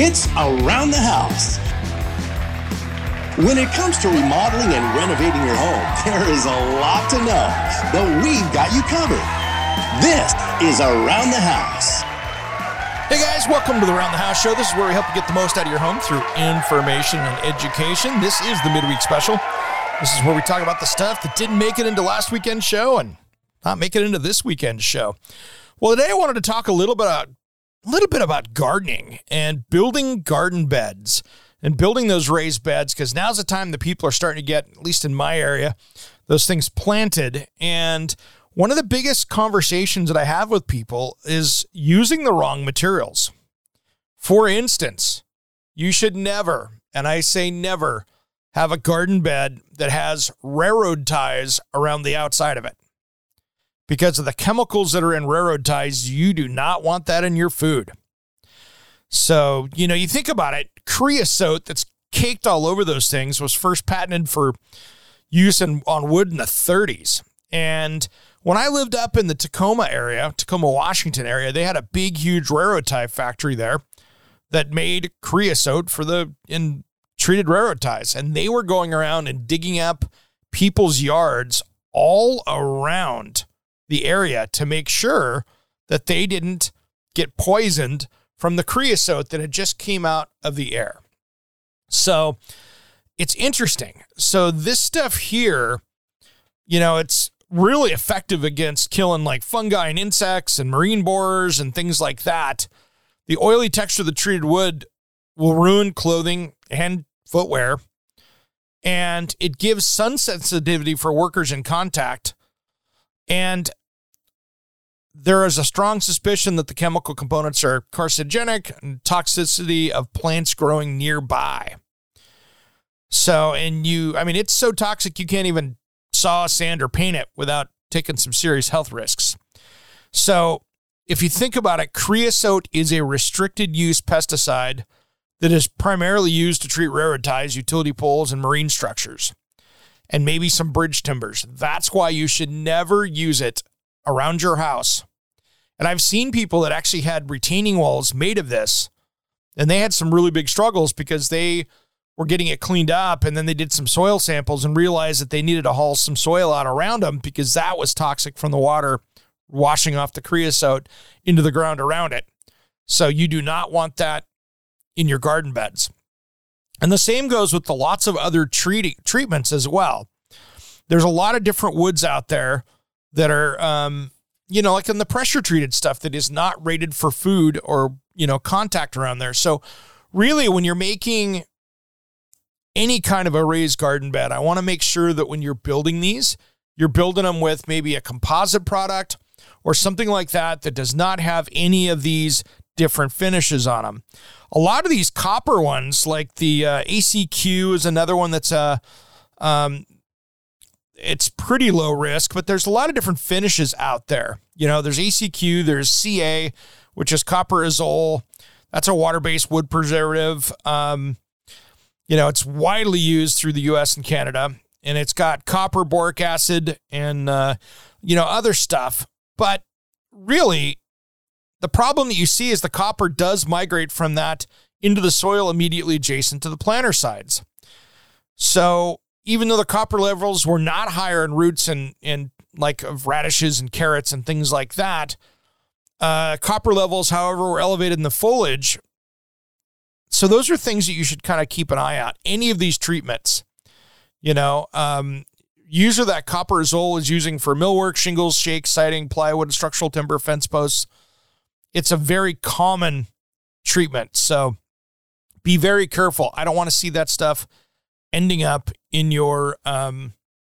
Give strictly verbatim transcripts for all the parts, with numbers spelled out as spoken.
It's Around the House. When it comes to remodeling and renovating your home, there is a lot to know, but we've got you covered. This is Around the House. Hey guys, welcome to the Around the House show. This is where we help you get the most out of your home through information and education. This is the midweek special. This is where we talk about the stuff that didn't make it into last weekend's show and not make it into this weekend's show. Well, today I wanted to talk a little bit about A little bit about gardening and building garden beds and building those raised beds, because now's the time that people are starting to get, at least in my area, those things planted. And one of the biggest conversations that I have with people is using the wrong materials. For instance, you should never, and I say never, have a garden bed that has railroad ties around the outside of it. Because of the chemicals that are in railroad ties, you do not want that in your food. So, you know, you think about it, creosote that's caked all over those things was first patented for use in, on wood in the thirties. And when I lived up in the Tacoma area, Tacoma, Washington area, they had a big, huge railroad tie factory there that made creosote for the in treated railroad ties. And they were going around and digging up people's yards all around the area to make sure that they didn't get poisoned from the creosote that had just came out of the air. So it's interesting. So this stuff here, you know, it's really effective against killing like fungi and insects and marine borers and things like that. The oily texture of the treated wood will ruin clothing and footwear, and it gives sun sensitivity for workers in contact. And there is a strong suspicion that the chemical components are carcinogenic and toxicity of plants growing nearby. So, and you, I mean, it's so toxic you can't even saw, sand, or paint it without taking some serious health risks. So, if you think about it, creosote is a restricted use pesticide that is primarily used to treat railroad ties, utility poles, and marine structures, and maybe some bridge timbers. That's why you should never use it around your house. And I've seen people that actually had retaining walls made of this, and they had some really big struggles because they were getting it cleaned up, and then they did some soil samples and realized that they needed to haul some soil out around them because that was toxic from the water washing off the creosote into the ground around it. So you do not want that in your garden beds. And the same goes with the lots of other treating, treatments as well. There's a lot of different woods out there that are, um, you know, like in the pressure-treated stuff that is not rated for food or, you know, contact around there. So really, when you're making any kind of a raised garden bed, I want to make sure that when you're building these, you're building them with maybe a composite product or something like that that does not have any of these different finishes on them. A lot of these copper ones, like the uh, A C Q is another one that's a, uh, um, it's pretty low risk, but there's a lot of different finishes out there. You know, there's A C Q, there's C A, which is copper azole. That's a water-based wood preservative. Um, you know, it's widely used through the U S and Canada, and it's got copper, boric acid, and, uh, you know, other stuff. But really, the problem that you see is the copper does migrate from that into the soil immediately adjacent to the planter sides. So even though the copper levels were not higher in roots and, and like of radishes and carrots and things like that, uh, copper levels, however, were elevated in the foliage. So those are things that you should kind of keep an eye out. Any of these treatments, you know, um, usually that copper azole is using for millwork, shingles, shakes, siding, plywood, structural timber, fence posts. It's a very common treatment. So Be very careful. I don't want to see that stuff ending up in your, um,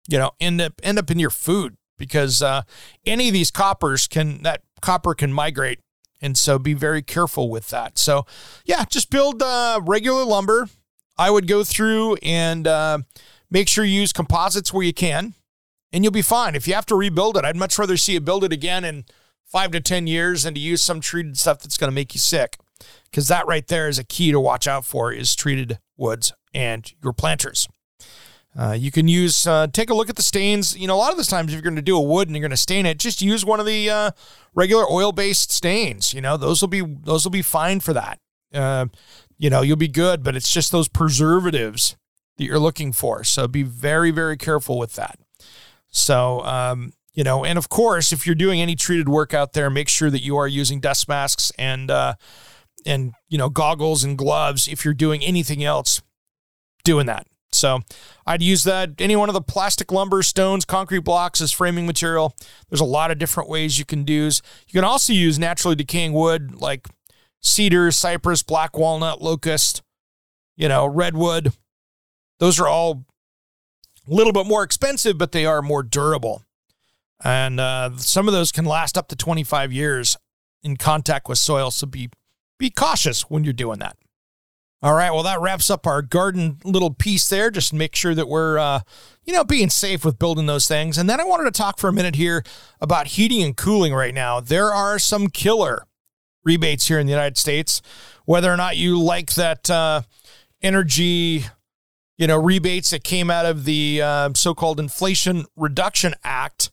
you know, end up end up in your food, because uh, any of these coppers can, that copper can migrate. And so be very careful with that. So yeah, just build uh, regular lumber. I would go through and uh, make sure you use composites where you can, and you'll be fine. If you have to rebuild it, I'd much rather see you build it again in five to ten years than to use some treated stuff that's going to make you sick. Because that right there is a key to watch out for, is treated woods and your planters. Uh, you can use, uh, take a look at the stains. You know, a lot of the times if you're going to do a wood and you're going to stain it, just use one of the uh, regular oil-based stains. You know, those will be, those will be fine for that. Uh, you know, you'll be good, but it's just those preservatives that you're looking for. So be very, very careful with that. So, um, you know, and of course, if you're doing any treated work out there, make sure that you are using dust masks and, uh, and, you know, goggles and gloves if you're doing anything else doing that. So I'd use that. Any one of the plastic, lumber, stones, concrete blocks as framing material. There's a lot of different ways you can use. You can also use naturally decaying wood like cedar, cypress, black walnut, locust, you know, redwood. Those are all a little bit more expensive, but they are more durable. And uh, some of those can last up to twenty-five years in contact with soil. So be Be cautious when you're doing that. All right. Well, that wraps up our garden little piece there. Just make sure that we're, uh, you know, being safe with building those things. And then I wanted to talk for a minute here about heating and cooling right now. There are some killer rebates here in the United States, whether or not you like that uh, energy, you know, rebates that came out of the uh, so-called Inflation Reduction Act.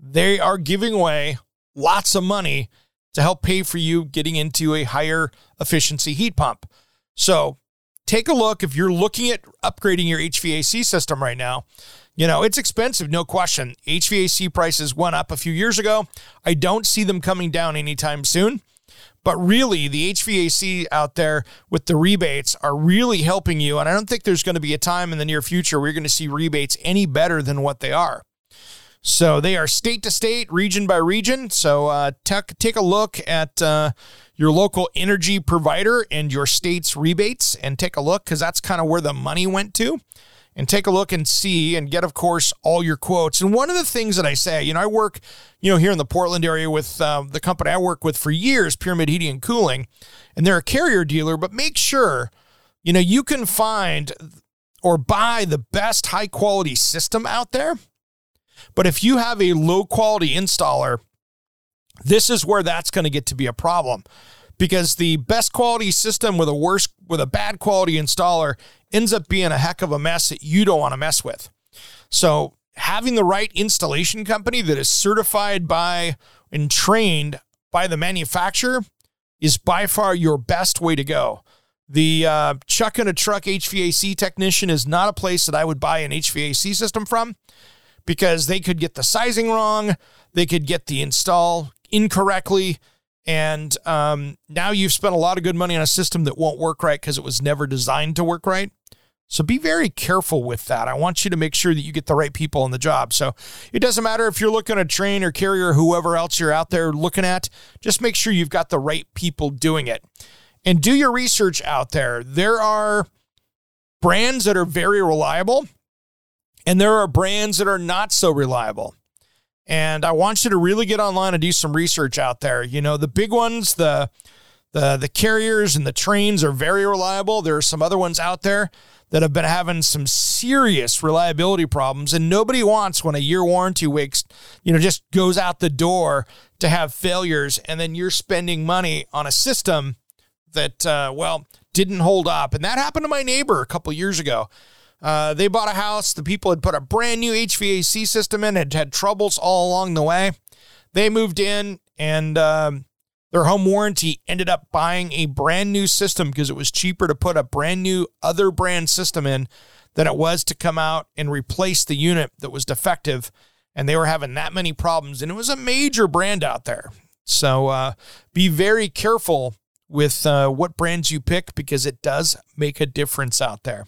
They are giving away lots of money to help pay for you getting into a higher efficiency heat pump. So take a look. If you're looking at upgrading your H V A C system right now, you know, it's expensive, no question. H V A C prices went up a few years ago. I don't see them coming down anytime soon. But really, the H V A C out there with the rebates are really helping you. And I don't think there's going to be a time in the near future where you're going to see rebates any better than what they are. So they are state to state, region by region. So uh, t- take a look at uh, your local energy provider and your state's rebates, and take a look, because that's kind of where the money went to. And take a look and see, and get, of course, all your quotes. And one of the things that I say, you know, I work, you know, here in the Portland area with uh, the company I work with for years, Pyramid Heating and Cooling, and they're a Carrier dealer. But make sure, you know, you can find or buy the best high quality system out there. But if you have a low-quality installer, this is where that's going to get to be a problem, because the best quality system with a worse, with a bad quality installer ends up being a heck of a mess that you don't want to mess with. So having the right installation company that is certified by and trained by the manufacturer is by far your best way to go. The uh, chuck in a truck H V A C technician is not a place that I would buy an H V A C system from, because they could get the sizing wrong, they could get the install incorrectly, and um, now you've spent a lot of good money on a system that won't work right because it was never designed to work right. So be very careful with that. I want you to make sure that you get the right people on the job. So it doesn't matter if you're looking at Train or Carrier or whoever else you're out there looking at, just make sure you've got the right people doing it. And do your research out there. There are brands that are very reliable, and there are brands that are not so reliable. And I want you to really get online and do some research out there. You know, the big ones, the the the Carriers and the Trains are very reliable. There are some other ones out there that have been having some serious reliability problems. And nobody wants, when a year warranty wakes, you know, just goes out the door, to have failures. And then you're spending money on a system that, uh, well, didn't hold up. And that happened to my neighbor a couple years ago. Uh, they bought a house. The people had put a brand new H V A C system in, had had troubles all along the way. They moved in, and um, their home warranty ended up buying a brand new system, because it was cheaper to put a brand new other brand system in than it was to come out and replace the unit that was defective. And they were having that many problems, and it was a major brand out there. So uh, be very careful with uh, what brands you pick, because it does make a difference out there.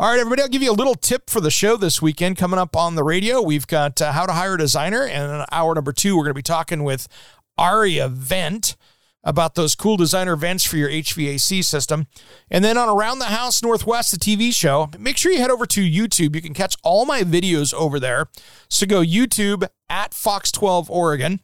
All right, everybody, I'll give you a little tip for the show this weekend. Coming up on the radio, we've got uh, How to Hire a Designer, and in hour number two, we're going to be talking with Aria Vent. about those cool designer vents for your H V A C system. And then on Around the House Northwest, the T V show, make sure you head over to YouTube. You can catch all my videos over there. So go YouTube at Fox twelve Oregon.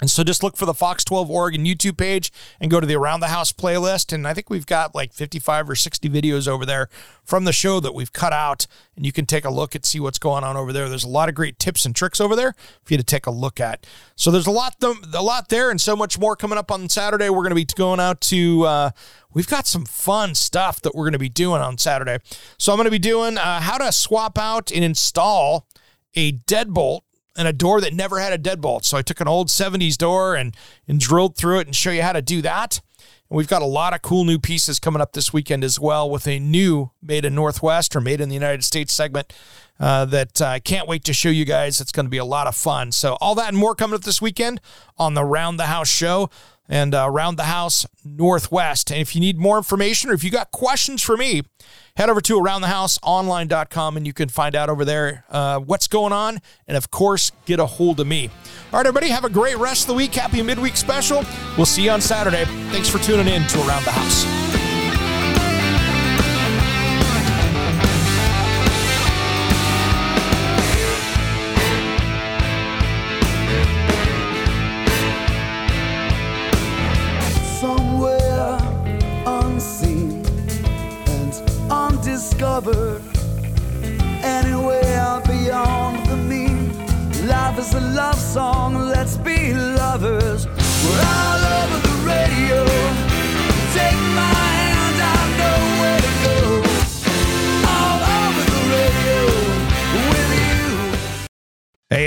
And so just look for the Fox twelve Oregon YouTube page and go to the Around the House playlist. And I think we've got like fifty-five or sixty videos over there from the show that we've cut out. And you can take a look and see what's going on over there. There's a lot of great tips and tricks over there for you to take a look at. So there's a lot, th- a lot there and so much more coming up on Saturday. We're going to be going out to... Uh, We've got some fun stuff that we're going to be doing on Saturday. So I'm going to be doing uh, how to swap out and install a deadbolt and a door that never had a deadbolt. So I took an old seventies door and, and drilled through it and show you how to do that. And we've got a lot of cool new pieces coming up this weekend as well with a new Made in Northwest or Made in the United States segment uh, that I uh, can't wait to show you guys. It's going to be a lot of fun. So all that and more coming up this weekend on the Round the House show. And uh, Around the House Northwest. And if you need more information or if you got questions for me, head over to around the house online dot com and you can find out over there uh, what's going on. And, of course, get a hold of me. All right, everybody, have a great rest of the week. Happy midweek special. We'll see you on Saturday. Thanks for tuning in to Around the House. Anywhere beyond the mean, life is a love song. Let's be lovers. We're all over the radio. Take my hand, I know where to go. All over the radio with you. Hey,